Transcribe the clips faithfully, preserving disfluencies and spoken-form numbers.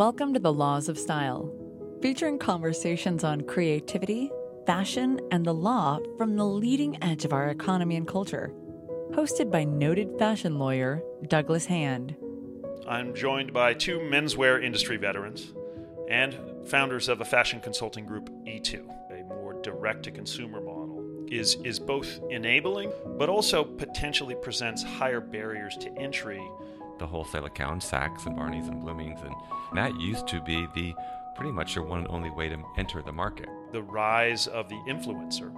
Welcome to The Laws of Style, featuring conversations on creativity, fashion, and the law from the leading edge of our economy and culture, hosted by noted fashion lawyer Douglas Hand. I'm joined by two menswear industry veterans and founders of a fashion consulting group, E two, a more direct-to-consumer model. Is, is both enabling, but also potentially presents higher barriers to entry. The wholesale account, Saks and Barney's and Blooming's, and that used to be the pretty much your one and only way to enter the market. The rise of the influencer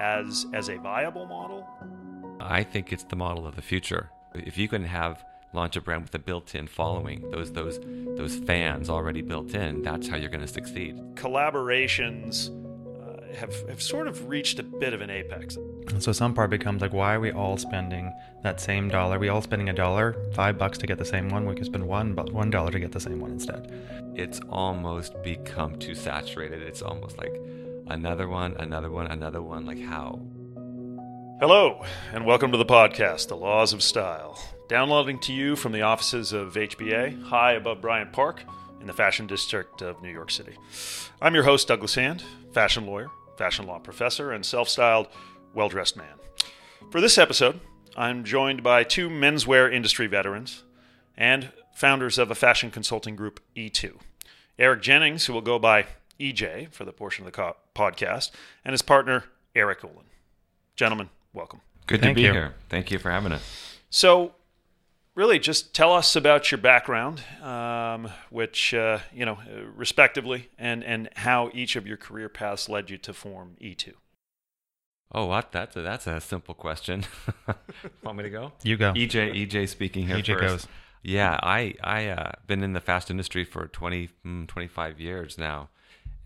as, as a viable model. I think it's the model of the future. If you can have launch a brand with a built-in following, those those those fans already built in, that's how you're going to succeed. Collaborations Have, have sort of reached a bit of an apex. So some part becomes like, why are we all spending that same dollar? We all spending a dollar, five bucks to get the same one. We could spend one, but one dollar to get the same one instead. It's almost become too saturated. It's almost like another one, another one, another one. Like how? Hello, and welcome to the podcast, The Laws of Style. Downloading to you from the offices of H B A, high above Bryant Park, in the Fashion District of New York City. I'm your host, Douglas Hand, fashion lawyer, fashion law professor, and self-styled well-dressed man. For this episode, I'm joined by two menswear industry veterans and founders of a fashion consulting group, E two. Eric Jennings, who will go by E J for the portion of the co- podcast, and his partner, Erik Ulin. Gentlemen, welcome. Good to be here. Thank you for having us. So, really, just tell us about your background, um, which, uh, you know, respectively, and, and how each of your career paths led you to form E two. Oh, what? That's a, that's a simple question. Want me to go? You go. E J, E J speaking here E J first. Goes. Yeah, I've I, uh, been in the fashion industry for twenty, twenty-five years now,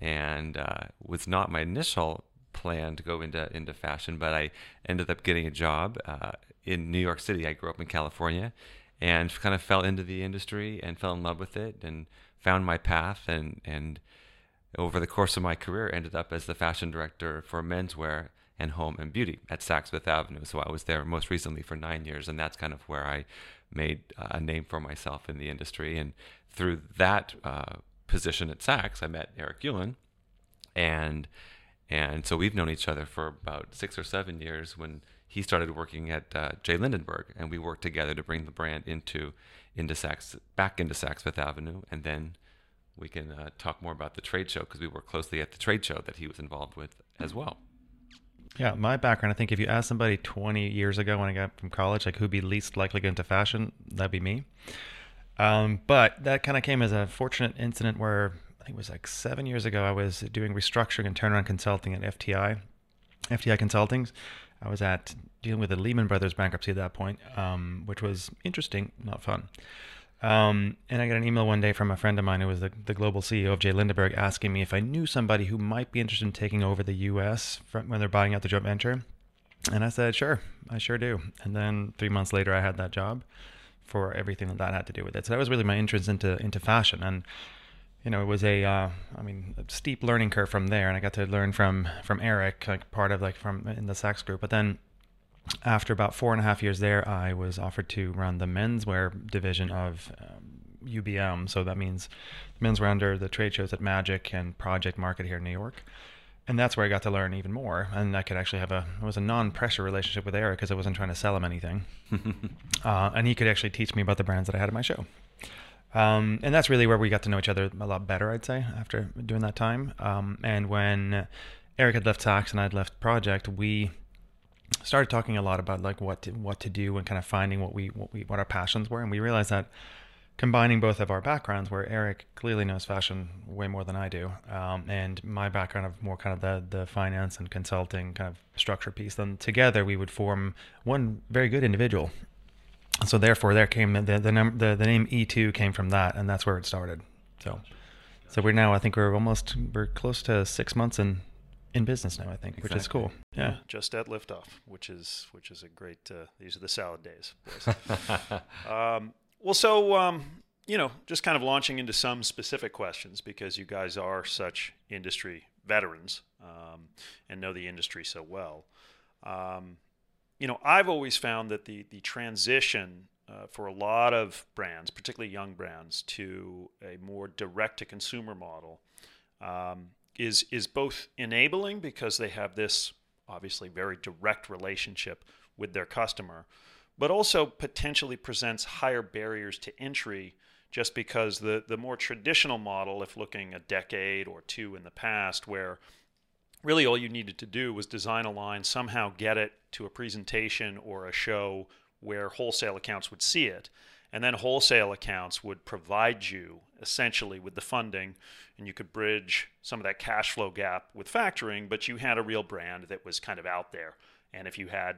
and uh, was not my initial plan to go into, into fashion, but I ended up getting a job uh, in New York City. I grew up in California. And kind of fell into the industry and fell in love with it and found my path. And, and over the course of my career, ended up as the fashion director for menswear and home and beauty at Saks Fifth Avenue. So I was there most recently for nine years. And that's kind of where I made a name for myself in the industry. And through that uh, position at Saks, I met Erik Ulin. And, and so we've known each other for about six or seven years when he started working at uh, J. Lindeberg, and we worked together to bring the brand into into Saks, back into Saks Fifth Avenue, and then we can uh, talk more about the trade show because we worked closely at the trade show that he was involved with as well. Yeah, my background, I think if you asked somebody twenty years ago when I got from college, like who'd be least likely to get into fashion, that'd be me. Um, but that kind of came as a fortunate incident where I think it was like seven years ago, I was doing restructuring and turnaround consulting at F T I, F T I Consultings. I was at dealing with the Lehman Brothers bankruptcy at that point, um, which was interesting, not fun. Um, and I got an email one day from a friend of mine who was the, the global C E O of J. Lindeberg asking me if I knew somebody who might be interested in taking over the U S from, when they're buying out the joint venture. And I said, sure, I sure do. And then three months later, I had that job for everything that that had to do with it. So that was really my entrance into into fashion. And you know, it was a, uh, I mean, a steep learning curve from there, and I got to learn from from Eric, like part of like from in the Saks group. But then, after about four and a half years there, I was offered to run the menswear division of um, U B M. So that means menswear under the trade shows at Magic and Project Market here in New York, and that's where I got to learn even more. And I could actually have a it was a non-pressure relationship with Eric because I wasn't trying to sell him anything, uh, and he could actually teach me about the brands that I had at my show. Um, and that's really where we got to know each other a lot better, I'd say, after doing that time. Um, and when Eric had left Saks and I'd left Project, we started talking a lot about like what to, what to do and kind of finding what we what we what our passions were. And we realized that combining both of our backgrounds, where Eric clearly knows fashion way more than I do, um, and my background of more kind of the the finance and consulting kind of structure piece, then together we would form one very good individual. So therefore, there came the the, num- the the name E two came from that, and that's where it started. So, so we're now I think we're almost we're close to six months in, in business now. I think, exactly. Which is cool. Yeah. yeah, just at liftoff, which is which is a great. Uh, these are the salad days. um, well, so um, you know, just kind of launching into some specific questions because you guys are such industry veterans um, and know the industry so well. Um, You know, I've always found that the the transition uh, for a lot of brands, particularly young brands, to a more direct-to-consumer model um, is is both enabling because they have this obviously very direct relationship with their customer, but also potentially presents higher barriers to entry just because the, the more traditional model, if looking a decade or two in the past, where really all you needed to do was design a line, somehow get it to a presentation or a show where wholesale accounts would see it, and then wholesale accounts would provide you essentially with the funding, and you could bridge some of that cash flow gap with factoring, but you had a real brand that was kind of out there. And if you had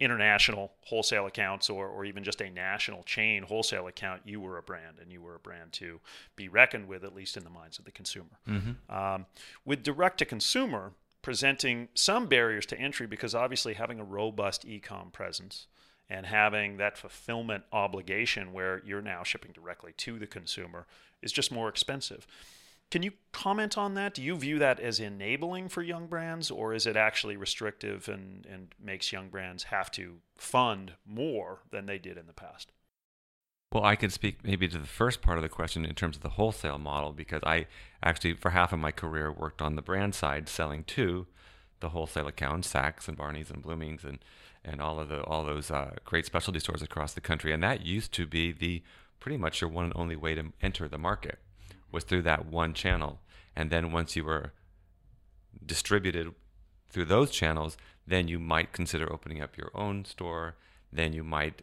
international wholesale accounts or or even just a national chain wholesale account, you were a brand, and you were a brand to be reckoned with, at least in the minds of the consumer. Mm-hmm. Um, with direct-to-consumer, presenting some barriers to entry because obviously having a robust e-com presence and having that fulfillment obligation where you're now shipping directly to the consumer is just more expensive. Can you comment on that? Do you view that as enabling for young brands, or is it actually restrictive and, and makes young brands have to fund more than they did in the past? Well, I can speak maybe to the first part of the question in terms of the wholesale model, because I actually, for half of my career, worked on the brand side selling to the wholesale accounts, Saks and Barney's and Blooming's and, and all of the all those uh, great specialty stores across the country. And that used to be the pretty much your one and only way to enter the market, was through that one channel. And then once you were distributed through those channels, then you might consider opening up your own store. Then you might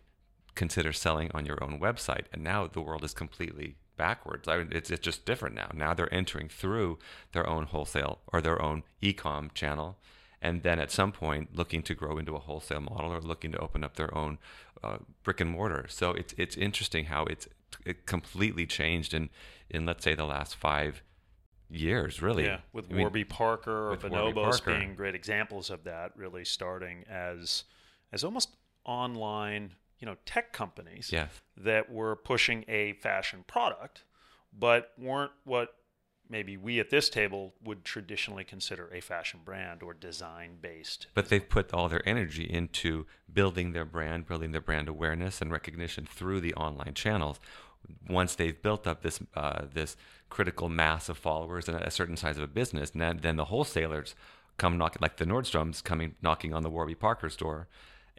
consider selling on your own website. And now the world is completely backwards. I mean, it's, it's just different now. Now they're entering through their own wholesale or their own e-com channel. And then at some point looking to grow into a wholesale model or looking to open up their own uh, brick and mortar. So it's it's interesting how it's it completely changed in, in let's say the last five years, really. Yeah, with I Warby mean, Parker or Bonobos being great examples of that, really starting as as almost online, you know, tech companies yes. that were pushing a fashion product, but weren't what maybe we at this table would traditionally consider a fashion brand or design-based. But they've put all their energy into building their brand, building their brand awareness and recognition through the online channels. Once they've built up this uh, this critical mass of followers and a certain size of a business, then, then the wholesalers come knocking, like the Nordstroms coming knocking on the Warby Parker store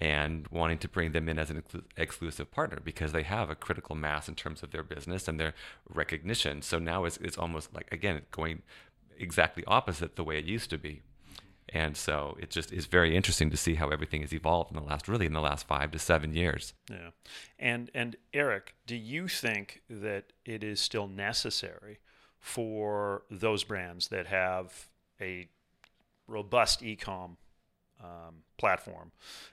and wanting to bring them in as an exclu- exclusive partner because they have a critical mass in terms of their business and their recognition. So now it's it's almost like, again, going exactly opposite the way it used to be. And so it just is very interesting to see how everything has evolved in the last, really in the last five to seven years. Yeah. And, and Eric, do you think that it is still necessary for those brands that have a robust e-com Um, platform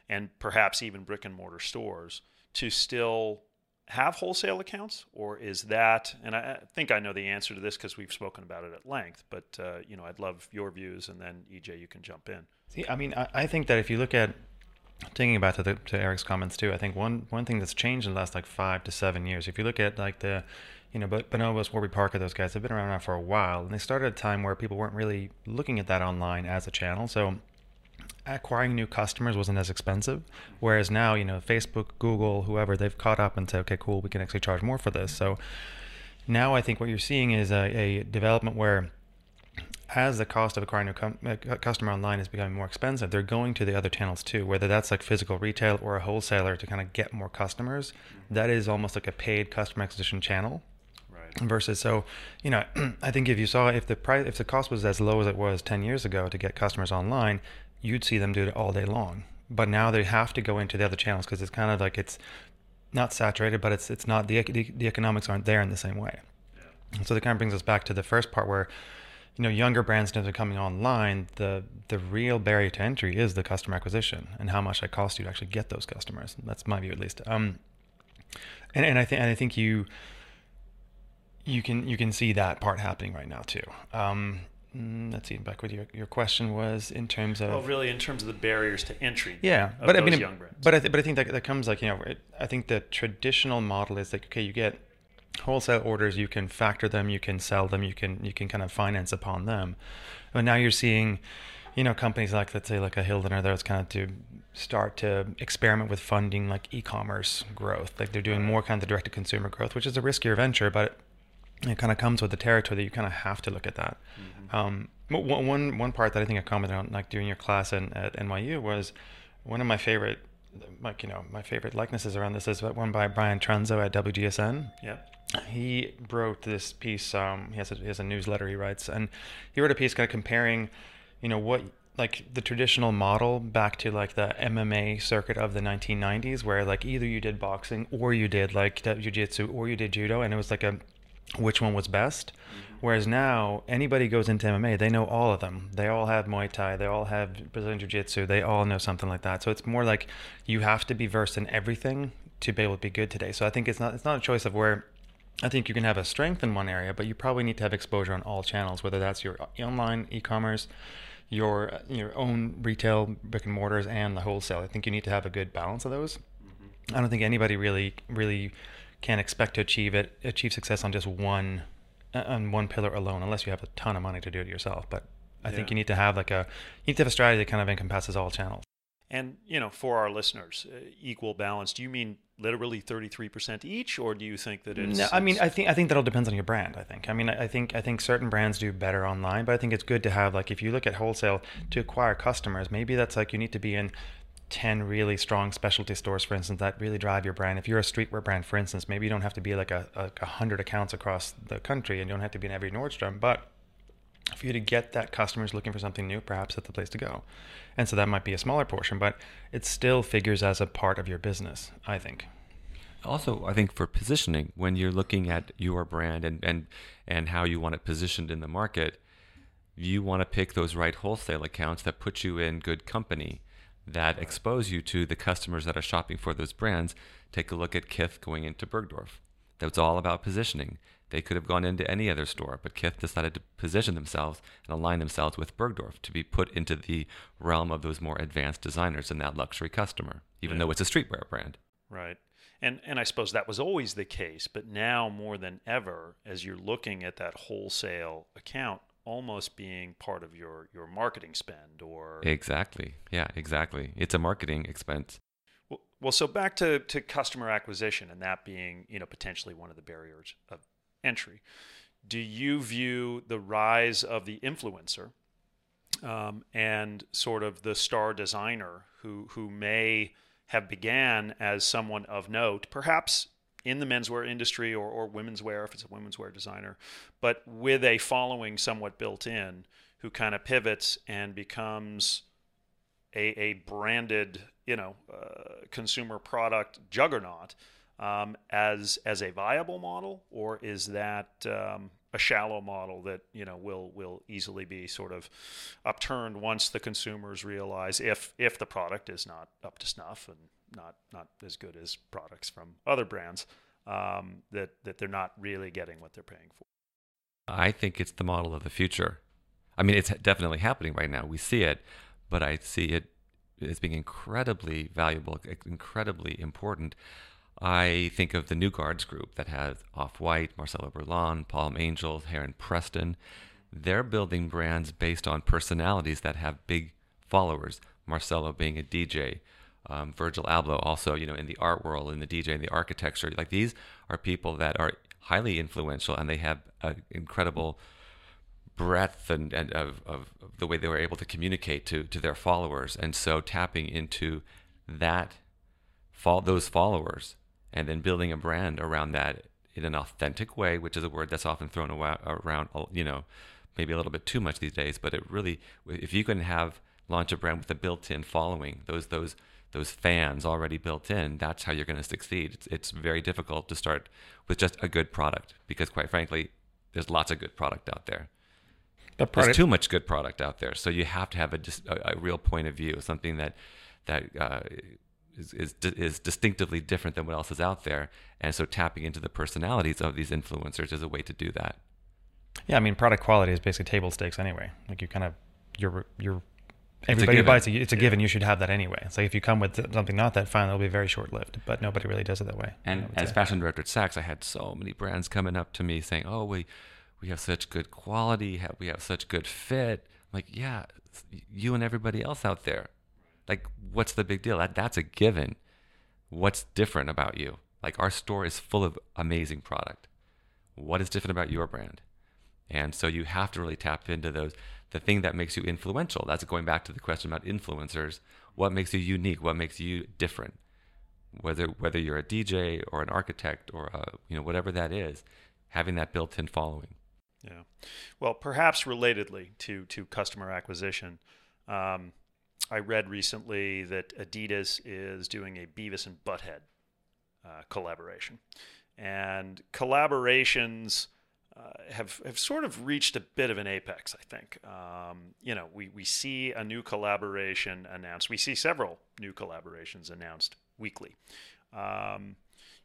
and perhaps even brick and mortar stores to still have wholesale accounts? Or is that, and I think I know the answer to this because we've spoken about it at length, but uh, you know, I'd love your views, and then E J, you can jump in. See, I mean, I, I think that if you look at, thinking back to, the, to Eric's comments too, I think one, one thing that's changed in the last like five to seven years, if you look at like the, you know, but Bonobos, Warby Parker, those guys have been around now for a while, and they started at a time where people weren't really looking at that online as a channel. So acquiring new customers wasn't as expensive, whereas now, you know, Facebook, Google, whoever, they've caught up and said, okay, cool, we can actually charge more for this. So now I think what you're seeing is a, a development where as the cost of acquiring a com- customer online is becoming more expensive, they're going to the other channels too, whether that's like physical retail or a wholesaler to kind of get more customers. That is almost like a paid customer acquisition channel. Versus, so, you know, I think if you saw, if the price, if the cost was as low as it was ten years ago to get customers online, you'd see them do it all day long. But now they have to go into the other channels because it's kind of like, it's not saturated, but it's it's not, the the, the economics aren't there in the same way. Yeah. So that kind of brings us back to the first part where, you know, younger brands that are coming online, the the real barrier to entry is the customer acquisition and how much it costs you to actually get those customers. That's my view, at least. Um, and, and I think and I think you. You can you can see that part happening right now too. Um, let's see. Back with your your question was in terms of. Oh, really? In terms of the barriers to entry. Yeah, of but those I mean, young brands. but I th- but I think that that comes like, you know, it, I think the traditional model is like, okay, you get wholesale orders, you can factor them, you can sell them, you can you can kind of finance upon them, but now you're seeing, you know, companies like, let's say, like a Hilden or those kind of to start to experiment with funding like e-commerce growth. Like they're doing more kind of the direct-to-consumer growth, which is a riskier venture, but it, it kind of comes with the territory that you kind of have to look at that. Mm-hmm. Um, one, one part that I think I commented on, like doing your class in, at N Y U was one of my favorite, like, you know, my favorite likenesses around this is one by Brian Tranzo at W G S N. Yeah. He wrote this piece, um, he has a, he has a newsletter he writes, and he wrote a piece kind of comparing, you know, what, like the traditional model back to like the M M A circuit of the nineteen nineties, where like either you did boxing or you did like jiu-jitsu or you did judo, and it was like a which one was best. Whereas now anybody goes into M M A, they know all of them. They all have Muay Thai, they all have Brazilian Jiu-Jitsu, they all know something like that. So it's more like you have to be versed in everything to be able to be good today. So I think it's not it's not a choice of where I think you can have a strength in one area, but you probably need to have exposure on all channels, whether that's your online e-commerce, your your own retail brick and mortars, and the wholesale. I think you need to have a good balance of those. Mm-hmm. I don't think anybody really really can expect to achieve it achieve success on just one on one pillar alone, unless you have a ton of money to do it yourself. But I yeah. think you need to have like a you need to have a strategy that kind of encompasses all channels. And, you know, for our listeners, uh, equal balance, do you mean literally thirty-three percent each, or do you think that it's... No, I mean, I think I think that all depends on your brand, I think. I mean, I think I think certain brands do better online, but I think it's good to have, like, if you look at wholesale, to acquire customers, maybe that's like you need to be in ten really strong specialty stores, for instance, that really drive your brand. If you're a streetwear brand, for instance, maybe you don't have to be like a, a, a hundred accounts across the country, and you don't have to be in every Nordstrom, but... for you to get that customers looking for something new, perhaps that's the place to go. And so that might be a smaller portion, but it still figures as a part of your business, I think. Also, I think for positioning, when you're looking at your brand and, and, and how you want it positioned in the market, you want to pick those right wholesale accounts that put you in good company, that expose you to the customers that are shopping for those brands. Take a look at Kith going into Bergdorf. That's all about positioning. They could have gone into any other store, but Kith decided to position themselves and align themselves with Bergdorf to be put into the realm of those more advanced designers and that luxury customer, even yeah. though it's a streetwear brand. Right. And and I suppose that was always the case, but now more than ever, as you're looking at that wholesale account almost being part of your, your marketing spend or... Exactly. Yeah, exactly. It's a marketing expense. Well, well so back to, to customer acquisition and that being, you know, potentially one of the barriers of entry. Do you view the rise of the influencer um, and sort of the star designer who who may have began as someone of note, perhaps in the menswear industry or, or women's wear, if it's a women's wear designer, but with a following somewhat built in, who kind of pivots and becomes a, a branded, you know, uh, consumer product juggernaut? Um, as as a viable model, or is that um, a shallow model that, you know, will will easily be sort of upturned once the consumers realize if if the product is not up to snuff and not not as good as products from other brands, um, that that they're not really getting what they're paying for? I think it's the model of the future. I mean, it's definitely happening right now. We see it, but I see it as being incredibly valuable, incredibly important. I think of the New Guards group that has Off-White, Marcelo Burlon, Palm Angel, Heron Preston. They're building brands based on personalities that have big followers. Marcelo being a D J, um, Virgil Abloh also, you know, in the art world, in the D J, in the architecture. Like these are people that are highly influential, and they have an incredible breadth and, and of, of the way they were able to communicate to to their followers. And so tapping into that, those followers, and then building a brand around that in an authentic way, which is a word that's often thrown around, you know, maybe a little bit too much these days. But it really, if you can have launch a brand with a built-in following, those those those fans already built in, that's how you're going to succeed. It's, it's very difficult to start with just a good product because, quite frankly, there's lots of good product out there. The product- there's too much good product out there, so you have to have a just a, a real point of view, something that that. Uh, Is, is is distinctively different than what else is out there. And so tapping into the personalities of these influencers is a way to do that. Yeah, I mean, product quality is basically table stakes anyway. Like you kind of, you're, you're everybody buys it, it's a given, you should have that anyway. It's like if you come with something not that fine, it'll be very short-lived, but nobody really does it that way. And as fashion director at Saks, I had so many brands coming up to me saying, oh, we, we have such good quality, we have such good fit. I'm like, yeah, you and everybody else out there. Like, what's the big deal? That, that's a given. What's different about you? Like, our store is full of amazing product. What is different about your brand? And so you have to really tap into those, the thing that makes you influential. That's going back to the question about influencers. What makes you unique? What makes you different? Whether whether you're a D J or an architect or a, you know, whatever that is, having that built-in following. Yeah. Well, perhaps relatedly to to customer acquisition, um, I read recently that Adidas is doing a Beavis and Butthead uh, collaboration, and collaborations uh, have have sort of reached a bit of an apex. I think um, you know we we see a new collaboration announced. We see several new collaborations announced weekly. Um,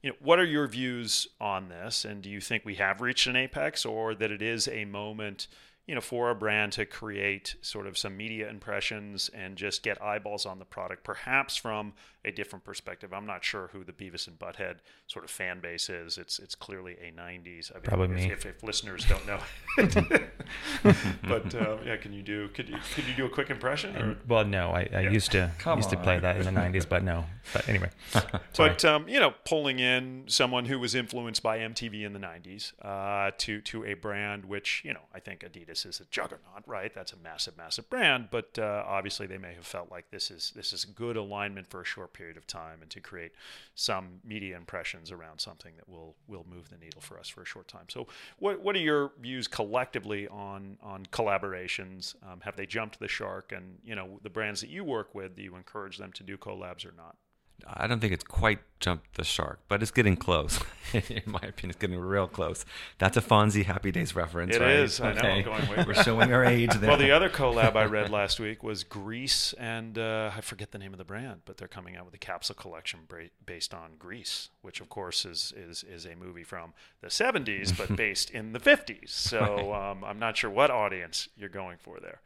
you know, what are your views on this? And do you think we have reached an apex, or that it is a moment, you know, for a brand to create sort of some media impressions and just get eyeballs on the product, perhaps from a different perspective? I'm not sure who the Beavis and Butthead sort of fan base is. It's it's clearly a nineties. I mean, probably if, me. If, if listeners don't know, but uh, yeah, can you do could you could you do a quick impression? Or? Well, no, I, I yeah. used to Come used on. to play that in the nineties, but no. But anyway, but um, you know, pulling in someone who was influenced by M T V in the nineties uh, to to a brand which, you know, I think Adidas is a juggernaut, right? That's a massive, massive brand, but uh, obviously they may have felt like this is this is good alignment for a short period of time, and to create some media impressions around something that will will move the needle for us for a short time. So, what what are your views collectively on on collaborations? Um, have they jumped the shark? And you know, the brands that you work with, do you encourage them to do collabs or not? I don't think it's quite jumped the shark, but it's getting close. In my opinion, it's getting real close. That's a Fonzie Happy Days reference, it right? It is. Okay. I know. I'm going way back. We're showing our age there. Well, the other collab I read last week was Grease, and uh, I forget the name of the brand, but they're coming out with a capsule collection based on Grease, which, of course, is is, is a movie from the seventies, but based in the fifties. So um, I'm not sure what audience you're going for there.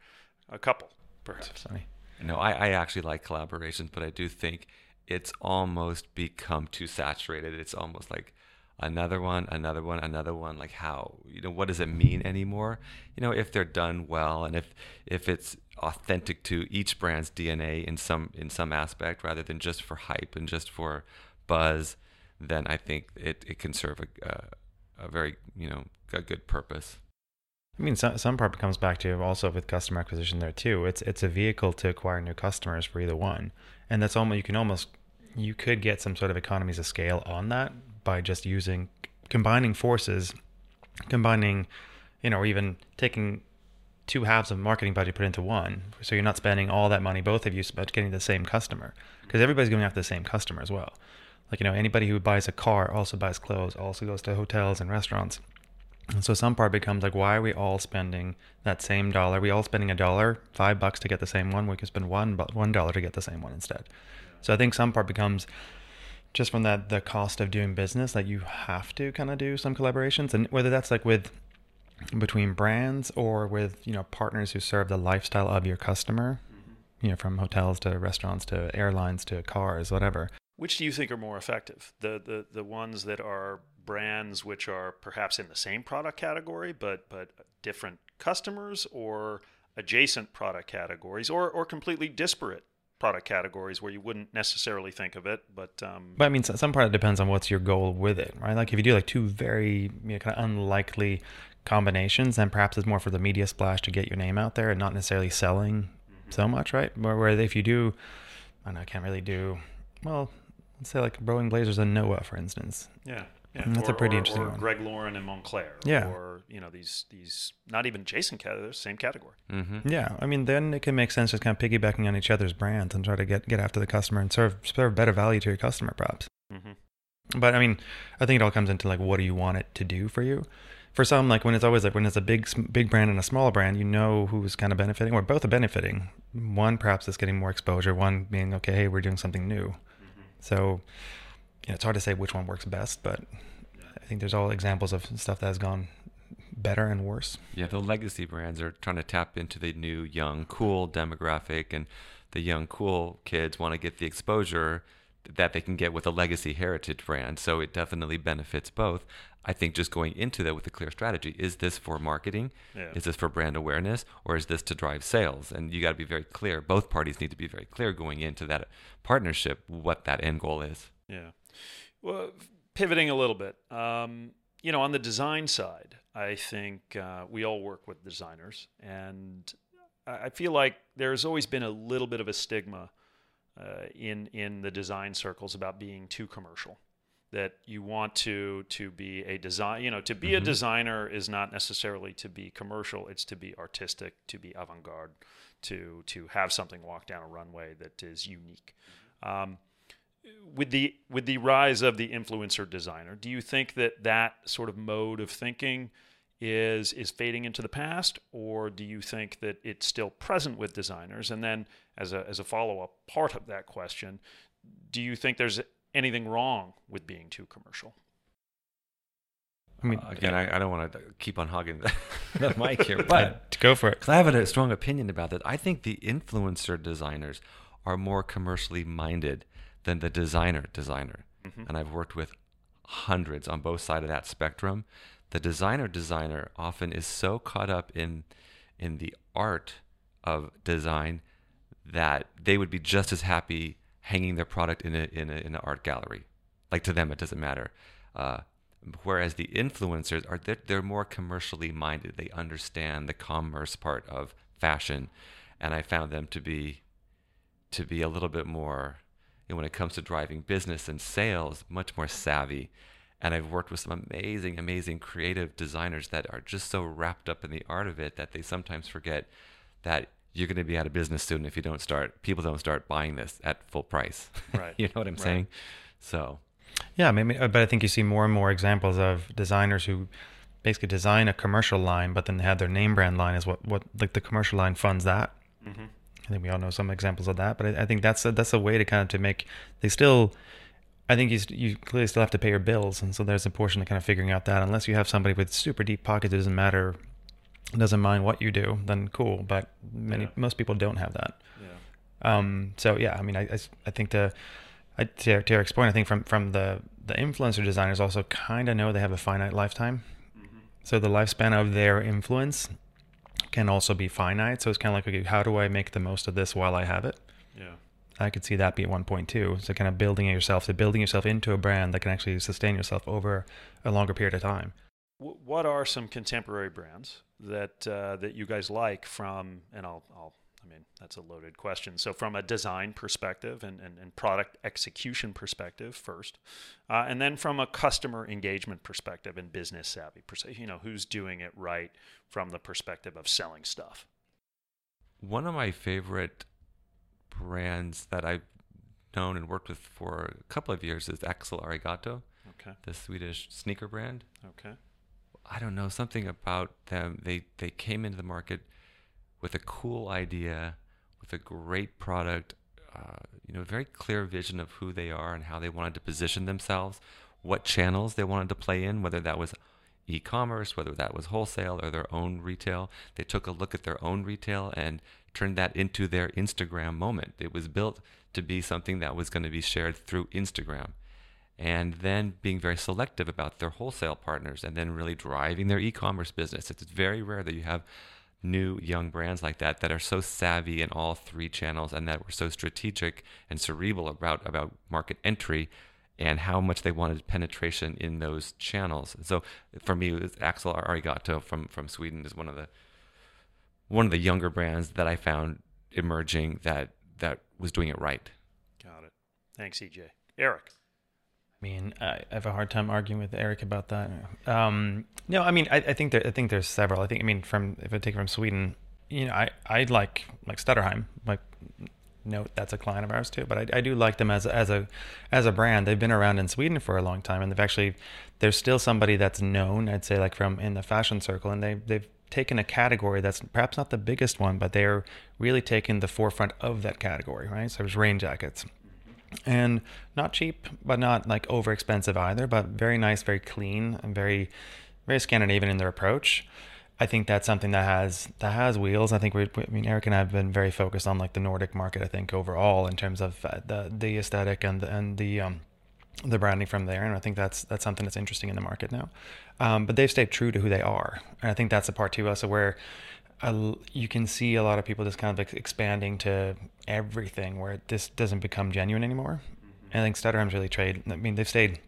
A couple, perhaps. That's funny. No, I, I actually like collaborations, but I do think it's almost become too saturated. It's almost like another one, another one, another one. Like, how, you know, what does it mean anymore? You know, if they're done well, and if if it's authentic to each brand's D N A in some in some aspect, rather than just for hype and just for buzz, then I think it, it can serve a, a, a very, you know, a good purpose. I mean, some some part comes back to also with customer acquisition there too. It's it's a vehicle to acquire new customers for either one, and that's almost you can almost you could get some sort of economies of scale on that by just using combining forces, combining, you know, or even taking two halves of marketing budget put into one. So you're not spending all that money both of you, but getting the same customer, because everybody's going after the same customer as well. Like, you know, anybody who buys a car also buys clothes, also goes to hotels and restaurants. And so some part becomes like, why are we all spending that same dollar? We all spending a dollar, five bucks to get the same one. We could spend one one dollar to get the same one instead. So I think some part becomes just from that the cost of doing business that you have to kind of do some collaborations, and whether that's like with between brands or with, you know, partners who serve the lifestyle of your customer, you know, from hotels to restaurants to airlines to cars, whatever. Which do you think are more effective? The the the ones that are brands which are perhaps in the same product category but but different customers, or adjacent product categories, or or completely disparate product categories where you wouldn't necessarily think of it, but um but I mean, some part it depends on what's your goal with it, right? Like if you do like two very, you know, kind of unlikely combinations, then perhaps it's more for the media splash to get your name out there and not necessarily selling mm-hmm. so much, right? Where if you do, I don't know, I can't really do, well, let's say like Rowing Blazers and Noah, for instance. Yeah. Yeah, and that's or, a pretty or, interesting or one. Or Greg Lauren and Montclair. Yeah. Or, you know, these, these not even adjacent categories, same category. Mm-hmm. Yeah. I mean, then it can make sense just kind of piggybacking on each other's brands and try to get, get after the customer and serve, serve better value to your customer, perhaps. Mm-hmm. But, I mean, I think it all comes into, like, what do you want it to do for you? For some, like, when it's always, like, when it's a big big brand and a small brand, you know who's kind of benefiting, or both are benefiting. One, perhaps, is getting more exposure. One being, okay, hey, we're doing something new. Mm-hmm. So... you know, it's hard to say which one works best, but I think there's all examples of stuff that has gone better and worse. Yeah, the legacy brands are trying to tap into the new, young, cool demographic, and the young, cool kids want to get the exposure that they can get with a legacy heritage brand. So it definitely benefits both. I think just going into that with a clear strategy, is this for marketing? Yeah. Is this for brand awareness? Or is this to drive sales? And you got to be very clear. Both parties need to be very clear going into that partnership, what that end goal is. Yeah. Well, pivoting a little bit, um, you know, on the design side, I think uh, we all work with designers. And I feel like there's always been a little bit of a stigma uh, in in the design circles about being too commercial. That you want to to be a design, you know, to be mm-hmm. a designer is not necessarily to be commercial. It's to be artistic, to be avant-garde, to to have something walk down a runway that is unique. Um, with the with the rise of the influencer designer, do you think that that sort of mode of thinking is is fading into the past, or do you think that it's still present with designers? And then, as a as a follow-up part of that question, do you think there's anything wrong with being too commercial? I mean, uh, again, yeah. I, I don't want to keep on hogging the, the mic here, but go for it. Because I have a strong opinion about that. I think the influencer designers are more commercially minded than the designer designer. Mm-hmm. And I've worked with hundreds on both sides of that spectrum. The designer designer often is so caught up in in the art of design that they would be just as happy hanging their product in a, in a, in an art gallery. Like, to them, it doesn't matter. Uh, whereas the influencers are, they're, they're more commercially minded. They understand the commerce part of fashion. And I found them to be, to be a little bit more, you know, when it comes to driving business and sales, much more savvy. And I've worked with some amazing, amazing creative designers that are just so wrapped up in the art of it that they sometimes forget that you're going to be out of business soon if you don't start, people don't start buying this at full price. Right. You know what I'm right. saying? So. Yeah, I mean, but I think you see more and more examples of designers who basically design a commercial line, but then they have their name brand line is what, what like the commercial line funds that. Mm-hmm. I think we all know some examples of that, but I, I think that's a, that's a way to kind of to make, they still, I think you, you clearly still have to pay your bills. And so there's a portion of kind of figuring out that unless you have somebody with super deep pockets, it doesn't matter. Doesn't mind what you do, then cool. But many, yeah. most people don't have that. Yeah. Um, so yeah, I mean, I, I, I think the, I, to, to Eric's point, I think from, from the, the influencer designers also kind of know they have a finite lifetime. Mm-hmm. So the lifespan of their influence can also be finite. So it's kind of like, okay, how do I make the most of this while I have it? Yeah. I could see that be at one point too. So kind of building yourself, so building yourself into a brand that can actually sustain yourself over a longer period of time. What are some contemporary brands that uh, that you guys like from, and I'll, I'll, I mean, that's a loaded question. So from a design perspective and, and, and product execution perspective first, uh, and then from a customer engagement perspective and business savvy, you know, who's doing it right from the perspective of selling stuff? One of my favorite brands that I've known and worked with for a couple of years is Axel Arigato, okay. the Swedish sneaker brand. Okay. I don't know, something about them. They they came into the market with a cool idea, with a great product, uh, you know, very clear vision of who they are and how they wanted to position themselves, what channels they wanted to play in, whether that was e-commerce, whether that was wholesale or their own retail. They took a look at their own retail and turned that into their Instagram moment. It was built to be something that was going to be shared through Instagram. And then being very selective about their wholesale partners and then really driving their e-commerce business. It's very rare that you have new young brands like that that are so savvy in all three channels and that were so strategic and cerebral about, about market entry and how much they wanted penetration in those channels. So for me, it was Axel Arigato from, from Sweden is one of the one of the younger brands that I found emerging that that was doing it right. Got it. Thanks, E J. Eric. I mean, I have a hard time arguing with Eric about that. Um, no, I mean, I, I think there, I think there's several. I think, I mean, from if I take it from Sweden, you know, I I'd like like Stutterheim. Like, no, that's a client of ours too. But I, I do like them as as a as a brand. They've been around in Sweden for a long time, and they've actually there's still somebody that's known. I'd say like from in the fashion circle, and they they've taken a category that's perhaps not the biggest one, but they're really taking the forefront of that category, right? So there's rain jackets. And not cheap, but not like over expensive either, but very nice, very clean and very, very Scandinavian in their approach. I think that's something that has that has wheels. I think we, I mean, Eric and I have been very focused on like the Nordic market. I think overall in terms of the the aesthetic and the, and the um, the branding from there, and I think that's that's something that's interesting in the market now. Um, but they've stayed true to who they are, and I think that's the part too. Also, where uh, you can see a lot of people just kind of like expanding to everything, where this doesn't become genuine anymore. And I think Stutterheim's really trade. I mean, they've stayed.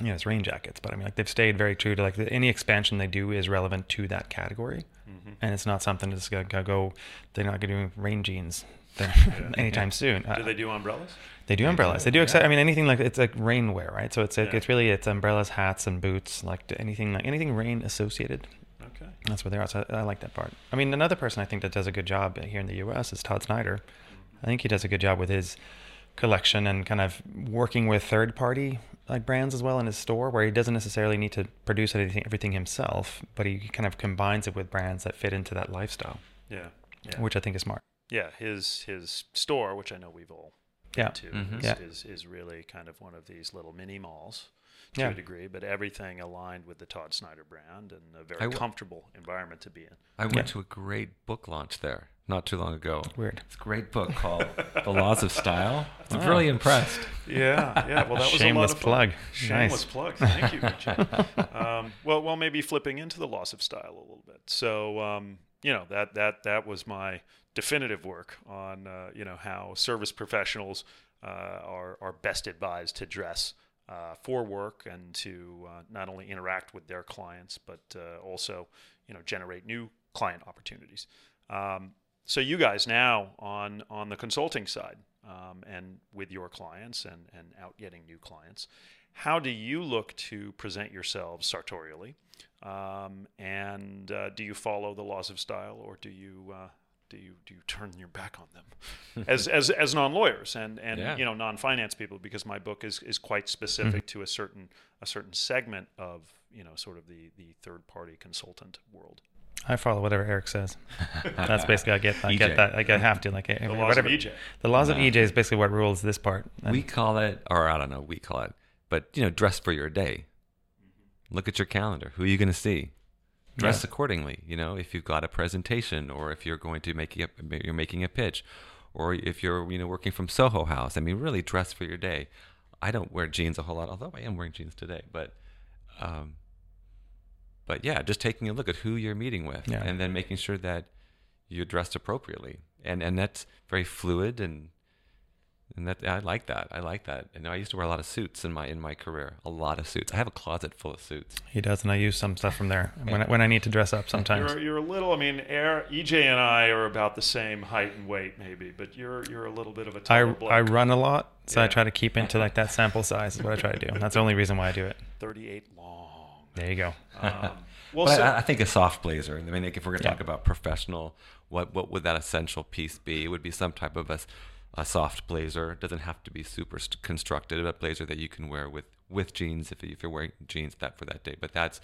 You know, it's rain jackets, but I mean, like they've stayed very true to like the, any expansion they do is relevant to that category, mm-hmm. and it's not something that's gonna, gonna go. They're not gonna do rain jeans yeah. anytime yeah. soon. Do they do umbrellas? They do umbrellas. They do. Accept, yeah. I mean, anything like it's like rainwear, right? So it's like, yeah. it's really it's umbrellas, hats, and boots, like anything like anything rain associated. Okay, that's what they are. So I, I like that part. I mean, another person I think that does a good job here in the U S is Todd Snyder. I think he does a good job with his collection and kind of working with third party like brands as well in his store, where he doesn't necessarily need to produce anything everything himself, but he kind of combines it with brands that fit into that lifestyle. Yeah, yeah. Which I think is smart. Yeah, his his store, which I know we've all been yeah. to, mm-hmm. is, yeah. is is really kind of one of these little mini malls to yeah. a degree, but everything aligned with the Todd Snyder brand and a very w- comfortable environment to be in. I went yeah. to a great book launch there not too long ago. Weird. It's a great book called The Laws of Style. I'm oh. really impressed. Yeah, yeah. Well, that was Shameless a lot of plug. Fun. Shameless nice. plug. Thank you, Richard. um, well, well, maybe flipping into The Laws of Style a little bit. So, um, you know, that that that was my definitive work on, uh, you know, how service professionals uh, are are best advised to dress uh, for work and to uh, not only interact with their clients but uh, also, you know, generate new client opportunities. Um, So you guys now on on the consulting side um, and with your clients and, and out getting new clients, how do you look to present yourselves sartorially? Um, and uh, do you follow the Laws of Style, or do you uh, do you do you turn your back on them as as as non-lawyers and and yeah. you know, non-finance people? Because my book is, is quite specific to a certain a certain segment of, you know, sort of the the third-party consultant world. I follow whatever Eric says. That's basically I get. I E J. Get that. I get have to like the laws whatever. Of E J. The laws no. of E J is basically what rules this part. And we call it, or I don't know, we call it, but you know, dress for your day. Look at your calendar. Who are you going to see? Dress yeah. accordingly. You know, if you've got a presentation, or if you're going to make a, you're making a pitch, or if you're you know working from Soho House. I mean, really dress for your day. I don't wear jeans a whole lot, although I am wearing jeans today, but. Um, But yeah, just taking a look at who you're meeting with yeah. and then making sure that you're dressed appropriately. And and that's very fluid, and and that I like that. I like that. And I used to wear a lot of suits in my in my career. A lot of suits. I have a closet full of suits. He does, and I use some stuff from there when I, when I need to dress up sometimes. You're, you're a little, I mean, Air, E J and I are about the same height and weight maybe, but you're you're a little bit of a taller bloke. I run a lot, so yeah. I try to keep into like that sample size is what I try to do. That's the only reason why I do it. thirty-eight long. There you go. Um, well, so, I, I think a soft blazer. I mean, like if we're going to yeah. talk about professional, what what would that essential piece be? It would be some type of a, a soft blazer. It doesn't have to be super st- constructed. A blazer that you can wear with, with jeans if, if you're wearing jeans that for that day. But that's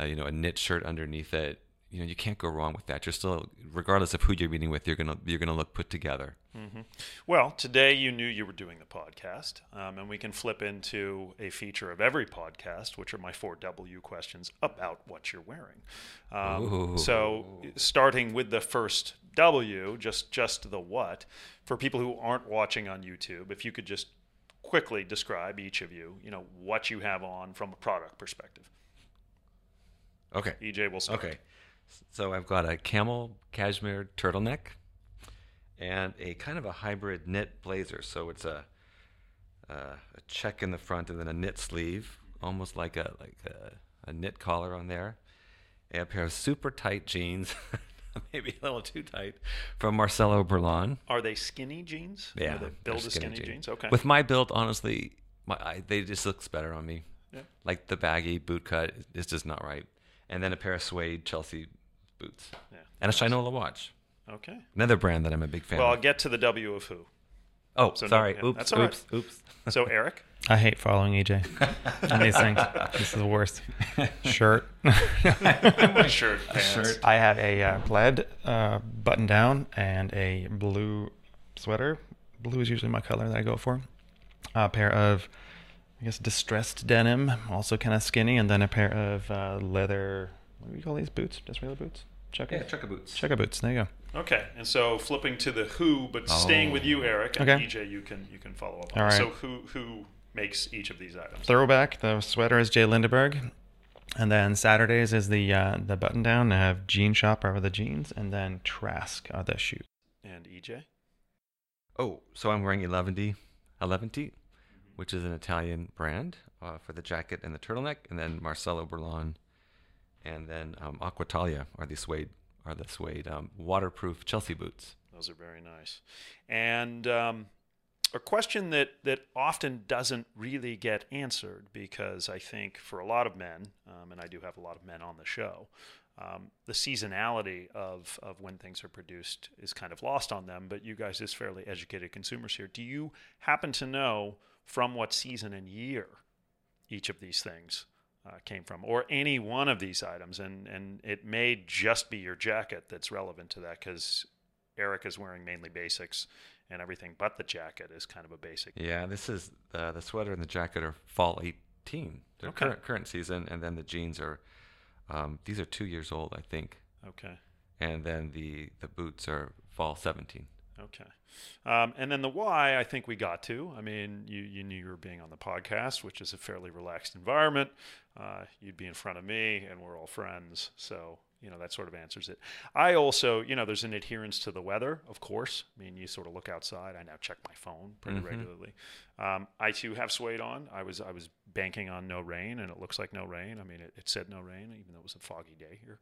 uh, you know a knit shirt underneath it. You know, you can't go wrong with that. You're still, regardless of who you're meeting with, you're gonna you're gonna look put together. Mm-hmm. Well, today you knew you were doing the podcast, um, and we can flip into a feature of every podcast, which are my four W questions about what you're wearing. Um, so, starting with the first W, just just the what, for people who aren't watching on YouTube, if you could just quickly describe each of you, you know, what you have on from a product perspective. Okay, E J will start. Okay. So I've got a camel cashmere turtleneck and a kind of a hybrid knit blazer. So it's a uh, a check in the front and then a knit sleeve, almost like a like a, a knit collar on there. And a pair of super tight jeans, maybe a little too tight, from Marcelo Burlon. Are they skinny jeans? Yeah, they build skinny, skinny jeans. jeans. Okay. With my build, honestly, my I, they just looks better on me. Yeah. Like the baggy boot cut, it's just not right. And then a pair of suede Chelsea boots. Yeah. And a Shinola watch. Okay. Another brand that I'm a big fan of. Well, I'll get to the W of who. Oh, so sorry. No, yeah, oops, that's all oops, right. oops. So, Eric? I hate following E J on these things. This is the worst. Shirt. My shirt. Pants. I have a uh, plaid uh, button down and a blue sweater. Blue is usually my color that I go for. A pair of, I guess, distressed denim, also kind of skinny, and then a pair of uh, leather what do we call these boots? Just regular boots? Checker? Yeah, checker boots. Checker boots. There you go. Okay, and so flipping to the who, but oh. staying with you, Eric, and okay. E J, you can you can follow up on. All right. So who who makes each of these items? Throwback. The sweater is J. Lindeberg, and then Saturdays is the uh, the button down. I have Jean Shop over the jeans, and then Trask are the shoes. And E J. Oh, so I'm wearing eleven D, eleven D, which is an Italian brand uh, for the jacket and the turtleneck, and then Marcelo Burlon. And then um, Aquatalia are the suede, are the suede um, waterproof Chelsea boots. Those are very nice. And um, a question that, that often doesn't really get answered, because I think for a lot of men, um, and I do have a lot of men on the show, um, the seasonality of, of when things are produced is kind of lost on them. But you guys as fairly educated consumers here, do you happen to know from what season and year each of these things Uh, came from, or any one of these items? And and it may just be your jacket that's relevant to that, because Eric is wearing mainly basics, and everything but the jacket is kind of a basic. Yeah, this is uh, the sweater and the jacket are fall eighteen, their okay. current, current season, and then the jeans are um, these are two years old, I think. Okay. And then the the boots are fall seventeen. Okay. Um, and then the why, I think we got to. I mean, you, you knew you were being on the podcast, which is a fairly relaxed environment. Uh, you'd be in front of me, and we're all friends. So, you know, that sort of answers it. I also, you know, there's an adherence to the weather, of course. I mean, you sort of look outside. I now check my phone pretty mm-hmm. regularly. Um, I, too, have suede on. I was I was banking on no rain, and it looks like no rain. I mean, it, it said no rain, even though it was a foggy day here.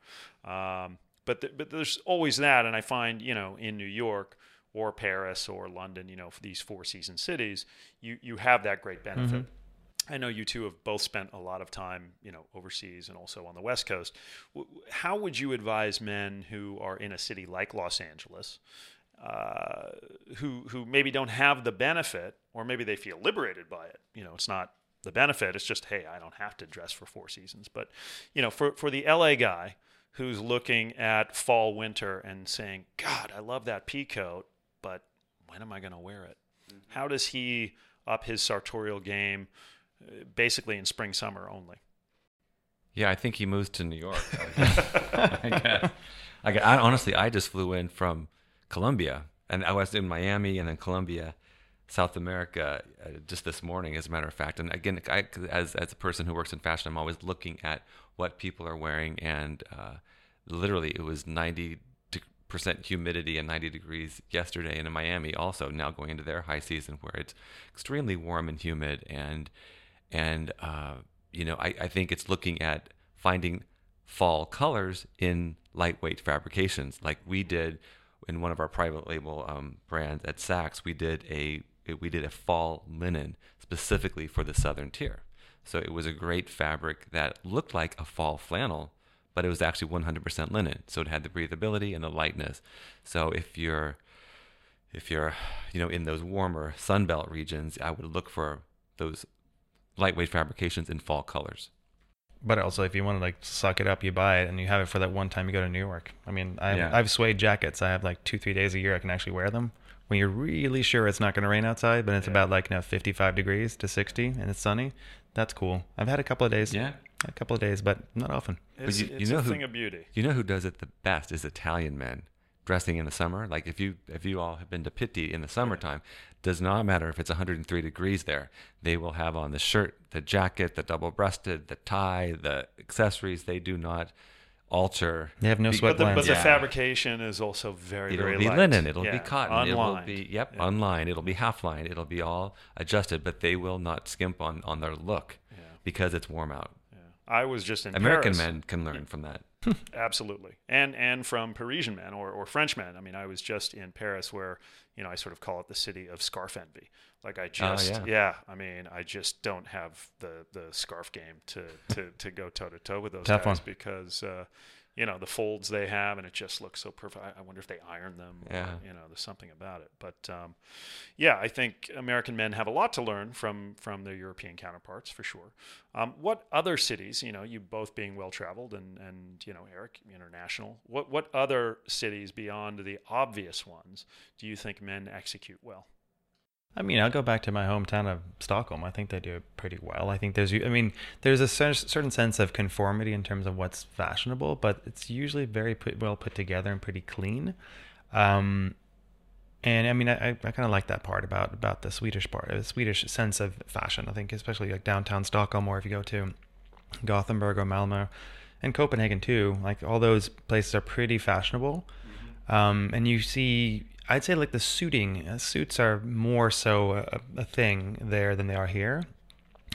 Um, but the, but there's always that, and I find, you know, in New York – or Paris or London, you know, for these four season cities, you you have that great benefit. Mm-hmm. I know you two have both spent a lot of time, you know, overseas and also on the West Coast. How would you advise men who are in a city like Los Angeles, uh, who who maybe don't have the benefit, or maybe they feel liberated by it? You know, it's not the benefit, it's just, hey, I don't have to dress for four seasons. But, you know, for, for the L A guy who's looking at fall, winter and saying, God, I love that pea coat, but when am I going to wear it? Mm-hmm. How does he up his sartorial game uh, basically in spring, summer only? Yeah, I think he moves to New York. I guess. I guess. I, honestly, I just flew in from Colombia, and I was in Miami and then Colombia, South America, uh, just this morning, as a matter of fact. And again, I, as, as a person who works in fashion, I'm always looking at what people are wearing, and uh, literally it was ninety percent humidity and ninety degrees yesterday, and in Miami also now going into their high season where it's extremely warm and humid, and and uh, you know I, I think it's looking at finding fall colors in lightweight fabrications, like we did in one of our private label um, brands at Saks. We did a we did a fall linen specifically for the Southern Tier, so it was a great fabric that looked like a fall flannel, but it was actually one hundred percent linen, so it had the breathability and the lightness. So if you're, if you're, you know, in those warmer Sunbelt regions, I would look for those lightweight fabrications in fall colors. But also, if you want to like suck it up, you buy it and you have it for that one time you go to New York. I mean, I yeah. I've suede jackets. I have like two, three days a year I can actually wear them. When you're really sure it's not going to rain outside, but it's yeah. about like you know, fifty-five degrees to sixty and it's sunny. That's cool. I've had a couple of days. Yeah. A couple of days, but not often. It's, but you, it's you know a who, thing of beauty. You know who does it the best is Italian men dressing in the summer. Like if you if you all have been to Pitti in the summertime, yeah. does not matter if it's one hundred three degrees there. They will have on the shirt, the jacket, the double-breasted, the tie, the accessories. They do not alter. They have no sweat But, the, but yeah. the fabrication is also very, it'll very light. It'll be linen. It'll yeah. be cotton. Unlined. It'll be, yep, yeah. unlined. It'll be half-lined. It'll be all adjusted, but they will not skimp on, on their look yeah. because it's warm out. I was just in American Paris. Men can learn from that. Absolutely. And and from Parisian men or, or French men. I mean, I was just in Paris where, you know, I sort of call it the city of scarf envy. Like I just, oh, yeah. yeah, I mean, I just don't have the, the scarf game to, to, to go toe to toe with those Tough guys one. Because, uh, you know, the folds they have and it just looks so perfect. I wonder if they iron them. Yeah. Or, you know, there's something about it. But, um, yeah, I think American men have a lot to learn from from their European counterparts for sure. Um, what other cities, you know, you both being well-traveled and, and you know, Eric, international, what, what other cities beyond the obvious ones do you think men execute well? I mean, I'll go back to my hometown of Stockholm. I think they do pretty well. I think there's, I mean, there's a certain sense of conformity in terms of what's fashionable, but it's usually very put, well put together and pretty clean. Um, and I mean, I, I kind of like that part about, about the Swedish part, the Swedish sense of fashion. I think especially like downtown Stockholm, or if you go to Gothenburg or Malmo and Copenhagen too, like all those places are pretty fashionable. Um, and you see, I'd say like the suiting, uh, suits are more so a, a thing there than they are here.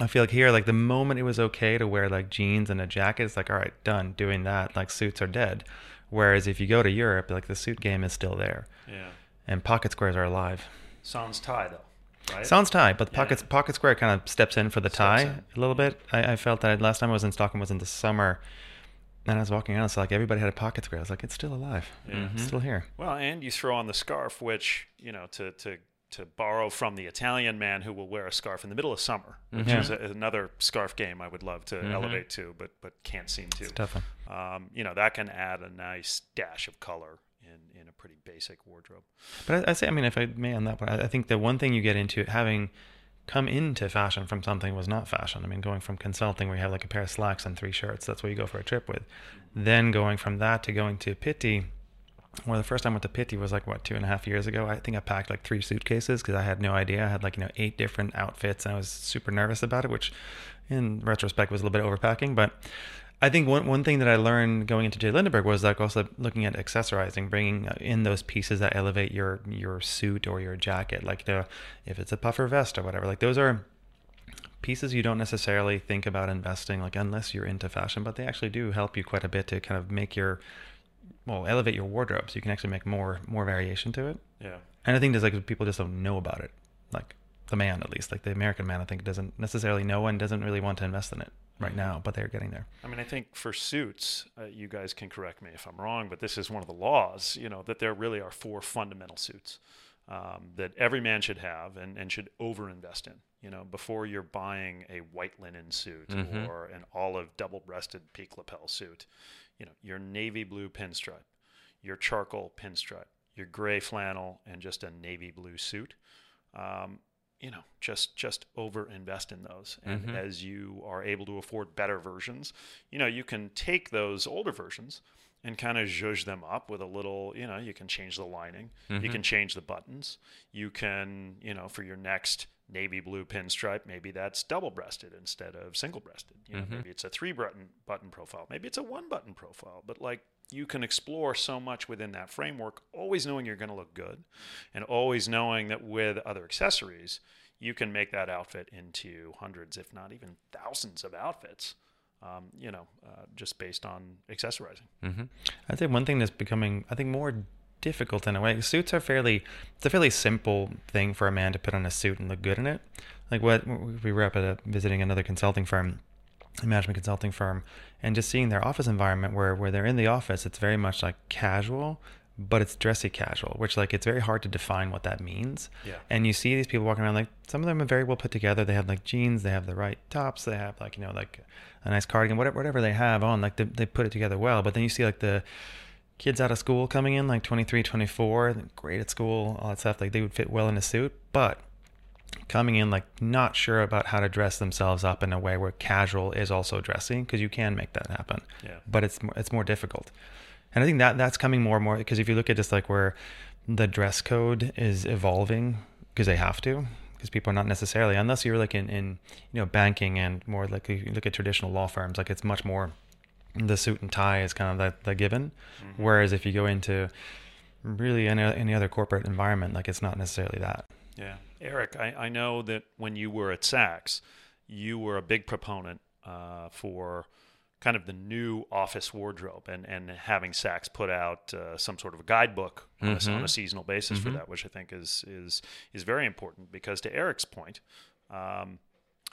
I feel like here, like the moment it was okay to wear like jeans and a jacket, it's like, all right, done doing that. Like suits are dead. Whereas if you go to Europe, like the suit game is still there. Yeah. And pocket squares are alive. Sans tie though, right? Sans tie, but the yeah. pocket, pocket square kind of steps in for the steps tie in. a little bit. I, I felt that last time I was in Stockholm was in the summer. And I was walking around, it's so like everybody had a pocket square. I was like, it's still alive. Yeah. Mm-hmm. It's still here. Well, and you throw on the scarf, which, you know, to to, to borrow from the Italian man who will wear a scarf in the middle of summer, which mm-hmm. is a, another scarf game I would love to mm-hmm. elevate to, but but can't seem to. It's a tough one. Um, you know, that can add a nice dash of color in, in a pretty basic wardrobe. But I, I say, I mean, if I may on that point, I, I think the one thing you get into having come into fashion from something was not fashion. I mean, going from consulting where you have like a pair of slacks and three shirts, that's what you go for a trip with. Then going from that to going to Pitti, where the first time I went to Pitti was like, what, two and a half years ago? I think I packed like three suitcases because I had no idea. I had like, you know, eight different outfits and I was super nervous about it, which in retrospect was a little bit overpacking. But I think one, one thing that I learned going into J. Lindeberg was like also looking at accessorizing, bringing in those pieces that elevate your your suit or your jacket, like the, if it's a puffer vest or whatever. Like those are pieces you don't necessarily think about investing, like unless you're into fashion, but they actually do help you quite a bit to kind of make your, well, elevate your wardrobe so you can actually make more more variation to it. Yeah. And I think there's like people just don't know about it, like the man at least, like the American man, I think doesn't necessarily know and doesn't really want to invest in it right now, but they're getting there. I mean, I think for suits, uh, you guys can correct me if I'm wrong, but this is one of the laws, you know, that there really are four fundamental suits um, that every man should have and, and should overinvest in, you know, before you're buying a white linen suit mm-hmm. or an olive double-breasted peak lapel suit, you know, your navy blue pinstripe, your charcoal pinstripe, your gray flannel, and just a navy blue suit. Um, you know, just, just over invest in those. And mm-hmm. as you are able to afford better versions, you know, you can take those older versions and kind of zhuzh them up with a little, you know, you can change the lining, mm-hmm. you can change the buttons, you can, you know, for your next navy blue pinstripe, maybe that's double-breasted instead of single-breasted. You know, mm-hmm. maybe it's a three button button profile, maybe it's a one button profile, but like, you can explore so much within that framework, always knowing you're going to look good and always knowing that with other accessories, you can make that outfit into hundreds, if not even thousands of outfits, um, you know, uh, just based on accessorizing. Mm-hmm. I'd say one thing that's becoming, I think, more difficult in a way. Suits are fairly, it's a fairly simple thing for a man to put on a suit and look good in it. Like what we were up at a, visiting another consulting firm, a management consulting firm, and just seeing their office environment where, where they're in the office, it's very much like casual, but it's dressy casual, which like, it's very hard to define what that means. Yeah. And you see these people walking around, like some of them are very well put together. They have like jeans, they have the right tops, they have like, you know, like a nice cardigan, whatever, whatever they have on, like they, they put it together well. But then you see like the kids out of school coming in, like twenty-three, twenty-four, great at school, all that stuff. Like they would fit well in a suit, but coming in like not sure about how to dress themselves up in a way where casual is also dressy, because you can make that happen. Yeah. But it's it's more difficult. And I think that that's coming more and more, because if you look at just like where the dress code is evolving, because they have to, because people are not necessarily, unless you're like in, in, you know, banking and more like you look at traditional law firms, like it's much more the suit and tie is kind of the, the given. Mm-hmm. Whereas if you go into really any, any other corporate environment, like it's not necessarily that. Yeah. Eric, I, I know that when you were at Saks, you were a big proponent uh, for kind of the new office wardrobe and, and having Saks put out uh, some sort of a guidebook mm-hmm. on, a, on a seasonal basis mm-hmm. for that, which I think is is is very important, because to Eric's point, um,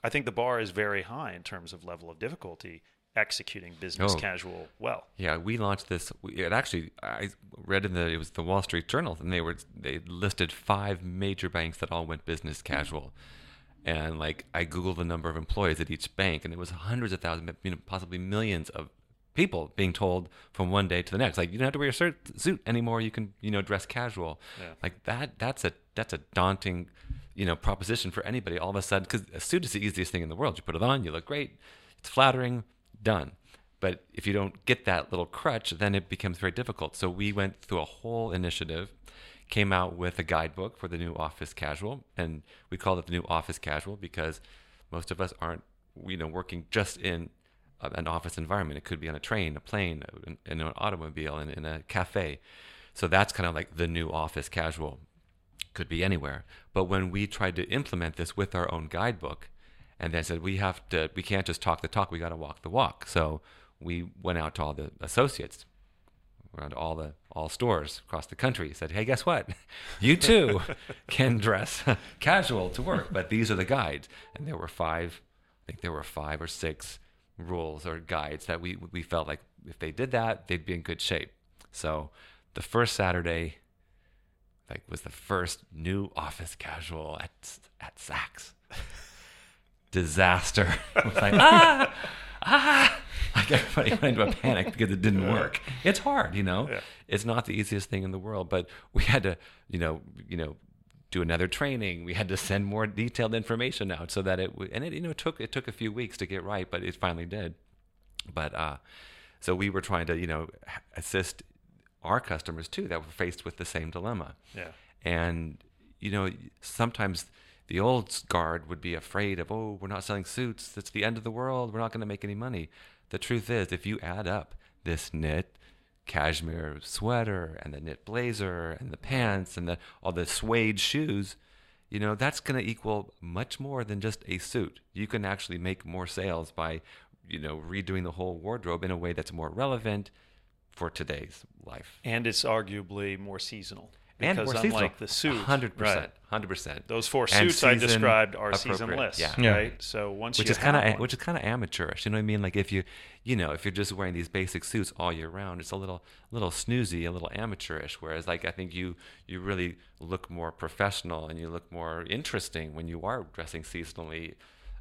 I think the bar is very high in terms of level of difficulty executing business oh. casual well. Yeah, we launched this. It actually, I read in the, it was the Wall Street Journal, and they were, they listed five major banks that all went business casual. And like, I Googled the number of employees at each bank, and it was hundreds of thousands, you know, possibly millions of people being told from one day to the next, like, you don't have to wear your suit anymore. You can, you know, dress casual. Yeah. Like that, that's a, that's a daunting you know, proposition for anybody all of a sudden, because a suit is the easiest thing in the world. You put it on, you look great, it's flattering, done. But if you don't get that little crutch, then it becomes very difficult. So we went through a whole initiative, came out with a guidebook for the new office casual, and we called it the new office casual because most of us aren't, you know, working just in an office environment. It could be on a train, a plane, in, in an automobile, in, in a cafe. So that's kind of like the new office casual. Could be anywhere. But when we tried to implement this with our own guidebook, and then said we have to, we can't just talk the talk, we got to walk the walk. So we went out to all the associates, around all the all stores across the country, said, hey, guess what? You too can dress casual to work, but these are the guides. And there were five, I think there were five or six rules or guides that we we felt like if they did that, they'd be in good shape. So the first Saturday, like, was the first new office casual at at Saks. Disaster. It was like, ah, ah. Like, everybody went into a panic because it didn't work. It's hard, you know. Yeah. It's not the easiest thing in the world, but we had to, you know, you know, do another training. We had to send more detailed information out so that it would, and it, you know, it took it took a few weeks to get right, but it finally did. But uh, so we were trying to, you know, assist our customers too that were faced with the same dilemma. Yeah. And, you know, sometimes the old guard would be afraid of, oh, we're not selling suits, that's the end of the world, we're not going to make any money. The truth is, if you add up this knit cashmere sweater and the knit blazer and the pants and the all the suede shoes, you know, that's going to equal much more than just a suit. You can actually make more sales by, you know, redoing the whole wardrobe in a way that's more relevant for today's life. And it's arguably more seasonal. Because and more unlike seasonal. The suit. one hundred percent. Right. one hundred percent. Those four suits I described are seasonless, yeah. Yeah. Right? So once which you is have kinda, one. Which is kind of amateurish. You know what I mean? Like if, you, you know, if you're just wearing these basic suits all year round, it's a little little snoozy, a little amateurish. Whereas like I think you, you really look more professional and you look more interesting when you are dressing seasonally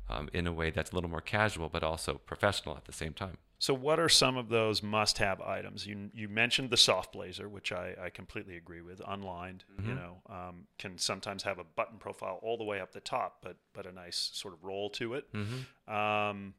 um, in a way that's a little more casual but also professional at the same time. So what are some of those must-have items? You you mentioned the soft blazer, which I, I completely agree with. Unlined, mm-hmm. you know, um, can sometimes have a button profile all the way up the top, but but a nice sort of roll to it. Mm-hmm. Um,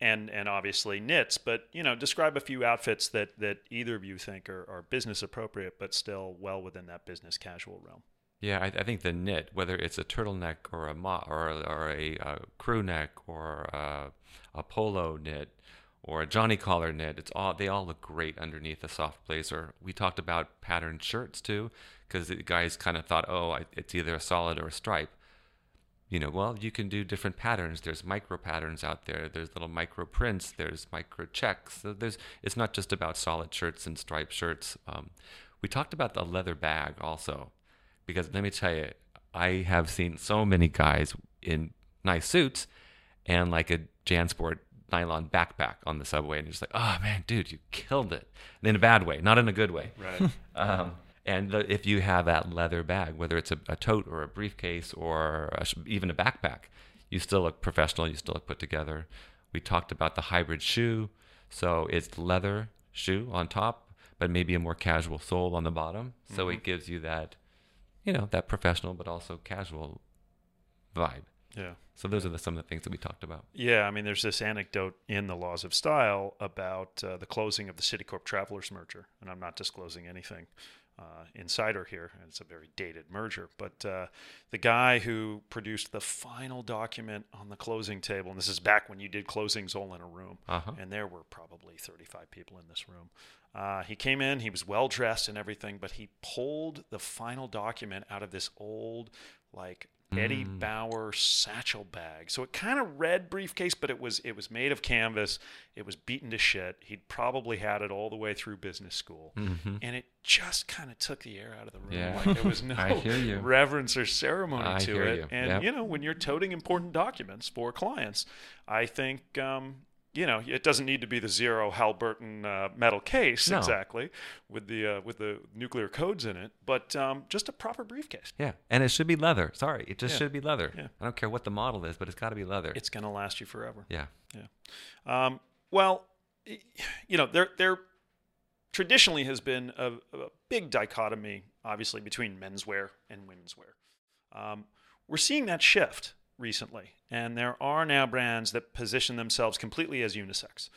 and and obviously knits. But, you know, describe a few outfits that, that either of you think are, are business appropriate, but still well within that business casual realm. Yeah, I, I think the knit, whether it's a turtleneck or a mo- or or a, a crew neck or a, a polo knit, or a Johnny collar knit, it's all they all look great underneath a soft blazer. We talked about patterned shirts too, because the guys kind of thought, oh, I, it's either a solid or a stripe. You know, well, you can do different patterns. There's micro patterns out there. There's little micro prints. There's micro checks. So there's it's not just about solid shirts and striped shirts. Um, we talked about the leather bag also, because let me tell you, I have seen so many guys in nice suits and like a JanSport nylon backpack on the subway, and you're just like, oh man, dude, you killed it. And in a bad way, not in a good way. Right. um, and the, if you have that leather bag, whether it's a, a tote or a briefcase or a, even a backpack, you still look professional, you still look put together. We talked about the hybrid shoe. So it's leather shoe on top, but maybe a more casual sole on the bottom. So mm-hmm. it gives you that, you know, that professional, but also casual vibe. Yeah. So those are the, some of the things that we talked about. Yeah, I mean, there's this anecdote in The Laws of Style about uh, the closing of the Citicorp Travelers merger, and I'm not disclosing anything uh, insider here, and it's a very dated merger, but uh, the guy who produced the final document on the closing table, and this is back when you did closings all in a room, uh-huh. and there were probably thirty-five people in this room. Uh, he came in, he was well-dressed and everything, but he pulled the final document out of this old, like, Eddie mm. Bauer satchel bag. So it kind of read briefcase, but it was it was made of canvas. It was beaten to shit. He'd probably had it all the way through business school. Mm-hmm. And it just kind of took the air out of the room. Yeah. Like there was no reverence or ceremony I to it. You. And, yep. you know, when you're toting important documents for clients, I think, um, you know, it doesn't need to be the zero Halliburton uh, metal case no. exactly with the uh, with the nuclear codes in it, but um, just a proper briefcase. Yeah, and it should be leather. Sorry, it just yeah. should be leather. Yeah. I don't care what the model is, but it's got to be leather. It's going to last you forever. Yeah, yeah. Um, well, you know, there there traditionally has been a, a big dichotomy, obviously, between menswear and womenswear. Um, We're seeing that shift recently, and there are now brands that position themselves completely as unisex.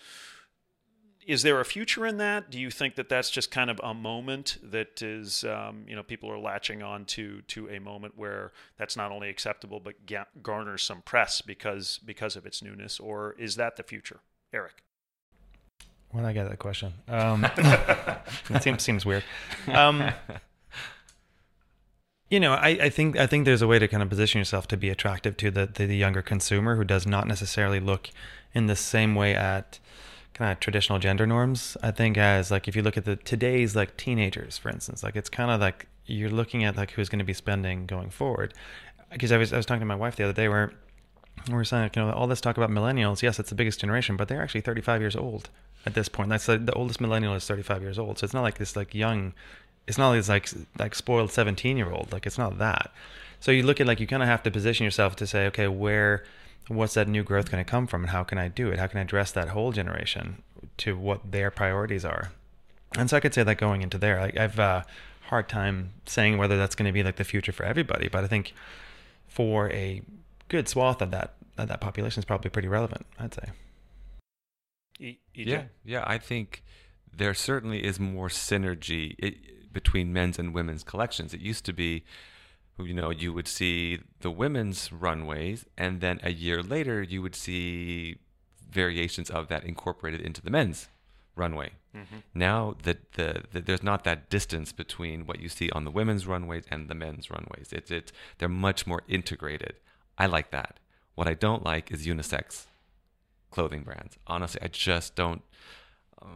Is there a future in that? Do you think that that's just kind of a moment that is, um, you know, people are latching on to to a moment where that's not only acceptable but ga- garners some press because because of its newness, or is that the future, Eric? When I got that question, um, it seems seems weird. Um, You know, I, I think I think there's a way to kind of position yourself to be attractive to the, the the younger consumer who does not necessarily look in the same way at kind of traditional gender norms. I think as like if you look at the today's like teenagers, for instance, like it's kind of like you're looking at like who's going to be spending going forward. Because I was I was talking to my wife the other day where we were saying, like, you know, all this talk about millennials. Yes, it's the biggest generation, but they're actually thirty-five years old at this point. That's like the oldest millennial is thirty-five years old. So it's not like this like young. It's not this like like spoiled seventeen year old, like it's not that. So you look at like you kind of have to position yourself to say, okay, where, what's that new growth going to come from, and how can I do it? How can I address that whole generation to what their priorities are? And so I could say that going into there, like, I have a hard time saying whether that's going to be like the future for everybody, but I think for a good swath of that of that population is probably pretty relevant, I'd say. E- yeah, yeah, I think there certainly is more synergy. It, between men's and women's collections. It used to be, you know, you would see the women's runways, and then a year later you would see variations of that incorporated into the men's runway. Mm-hmm. Now that the, the there's not that distance between what you see on the women's runways and the men's runways. It's it's they're much more integrated. I like that. What I don't like is unisex clothing brands. Honestly, I just don't.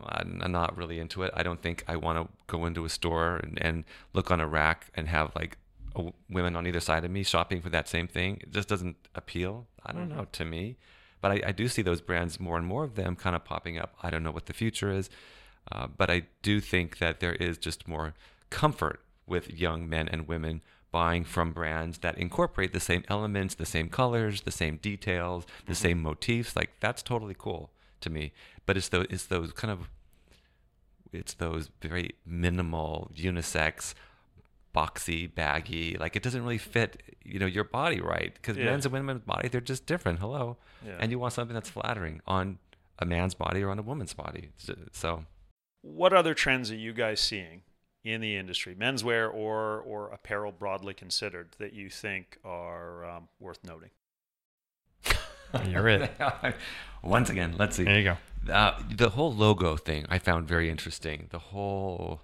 I'm not really into it. I don't think I want to go into a store and, and look on a rack and have like a, women on either side of me shopping for that same thing. It just doesn't appeal. I don't know, to me. But I, I do see those brands, more and more of them kind of popping up. I don't know what the future is. Uh, but I do think that there is just more comfort with young men and women buying from brands that incorporate the same elements, the same colors, the same details, the mm-hmm. same motifs. Like, that's totally cool to me. But it's those, it's those kind of, it's those very minimal, unisex, boxy, baggy, like it doesn't really fit, you know, your body right. Because yeah. men's and women's body, they're just different. Hello. Yeah. And you want something that's flattering on a man's body or on a woman's body. So what other trends are you guys seeing in the industry, menswear or or apparel broadly considered, that you think are um, worth noting? You're it. Once again, let's see. There you go. Uh, the whole logo thing I found very interesting. The whole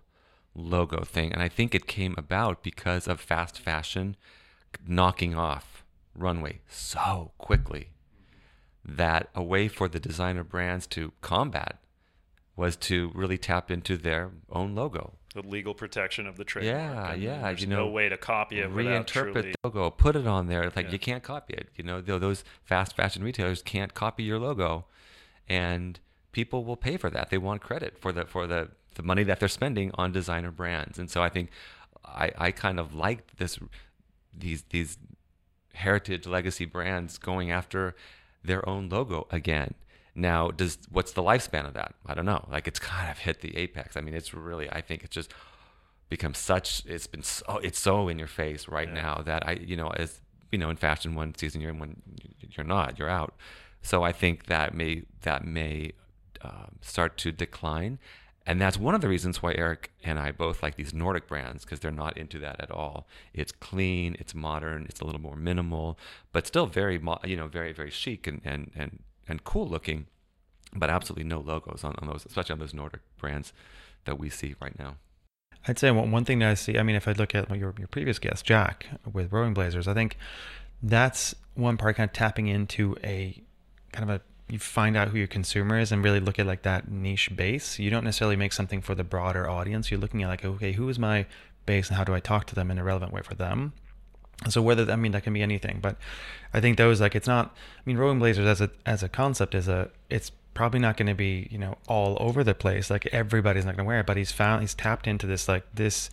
logo thing. And I think it came about because of fast fashion knocking off runway so quickly that a way for the designer brands to combat was to really tap into their own logo. The legal protection of the trademark. Yeah, and yeah. There's you know, no way to copy it without truly... Reinterpret the logo. Put it on there. It's like yeah. you can't copy it. You know, those fast fashion retailers can't copy your logo, and people will pay for that. They want credit for the for the, the money that they're spending on designer brands. And so I think I, I kind of liked this these these heritage legacy brands going after their own logo again. Now, does what's the lifespan of that? I don't know. Like, it's kind of hit the apex. I mean, it's really, I think it's just become such, it's been so, it's so in your face right yeah. now that I, you know, as, you know, in fashion, one season you're in, one you're not, you're out. So I think that may, that may uh, start to decline. And that's one of the reasons why Eric and I both like these Nordic brands, because they're not into that at all. It's clean, it's modern, it's a little more minimal, but still very, you know, very, very chic and, and, and, and cool looking, but absolutely no logos on, on those, especially on those Nordic brands that we see right now. I'd say one, one thing that I see, I mean, if I look at your your previous guest, Jack, with Rowing Blazers, I think that's one part kind of tapping into a kind of a, you find out who your consumer is and really look at like that niche base. You don't necessarily make something for the broader audience. You're looking at like, okay, who is my base and how do I talk to them in a relevant way for them? So whether, I mean, that can be anything, but I think those, like, it's not, I mean, Rowing Blazers as a, as a concept is a, it's probably not going to be, you know, all over the place. Like, everybody's not going to wear it, but he's found, he's tapped into this, like this,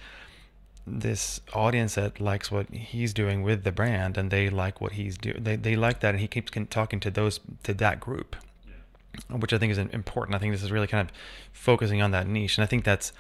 this audience that likes what he's doing with the brand, and they like what he's doing. They, they like that. And he keeps talking to those, to that group, yeah. which I think is important. I think this is really kind of focusing on that niche. And I think that's,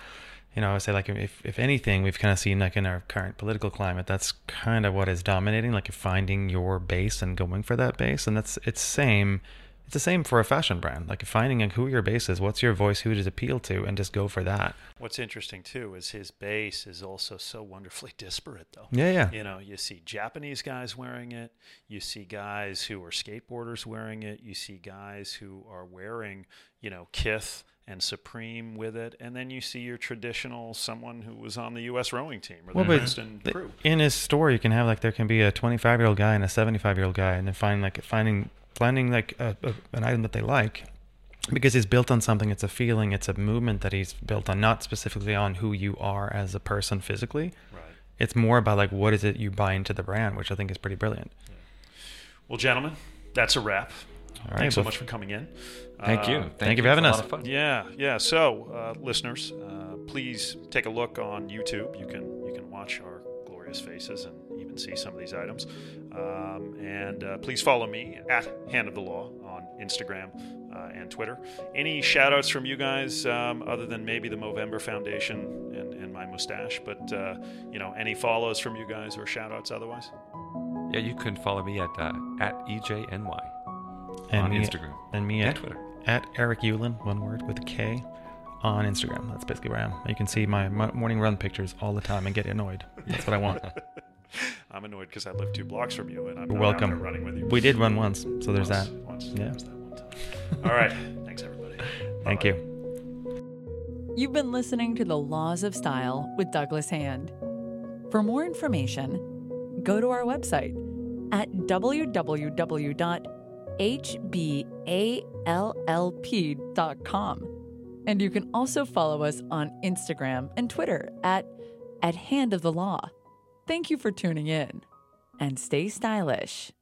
you know, I would say, like, if, if anything, we've kind of seen, like, in our current political climate, that's kind of what is dominating, like, finding your base and going for that base. And that's, it's same, it's the same for a fashion brand, like finding who your base is, what's your voice, who does appeal to, and just go for that. What's interesting too is his base is also so wonderfully disparate though. Yeah, yeah. You know, you see Japanese guys wearing it, you see guys who are skateboarders wearing it, you see guys who are wearing, you know, Kith and Supreme with it, and then you see your traditional someone who was on the U S rowing team or the well, Princeton the, crew. In his store, you can have, like, there can be a twenty-five-year-old guy and a seventy-five-year-old guy, and then find like finding. Finding like a, a, an item that they like, because he's built on something. It's a feeling. It's a movement that he's built on, not specifically on who you are as a person physically. Right. It's more about, like, what is it you buy into the brand, which I think is pretty brilliant. Yeah. Well, gentlemen, that's a wrap. All right, Thanks so well, much for coming in. Thank you. Uh, thank, thank you for having us. Yeah, yeah. So, uh, listeners, uh, please take a look on YouTube. You can you can watch our glorious faces and even see some of these items. Um, and uh, please follow me at Hand of the Law on Instagram uh, and Twitter. Any shout outs from you guys um, other than maybe the Movember Foundation and, and my mustache, but uh, you know, any follows from you guys or shout outs otherwise? Yeah, you can follow me at uh, at E J N Y and on me, Instagram. And me at, at Twitter. At Erik Ulin, one word with a K, on Instagram. That's basically where I am. You can see my morning run pictures all the time and get annoyed. That's what I want. I'm annoyed because I live two blocks from you and I'm not out there running with you. We did run once, so there's once, that. Once, yeah. That one time. All right. Thanks, everybody. Thank Bye-bye. you. You've been listening to The Laws of Style with Douglas Hand. For more information, go to our website at w w w dot h b a l l p dot com. And you can also follow us on Instagram and Twitter at, at Hand of the Law. Thank you for tuning in, and stay stylish.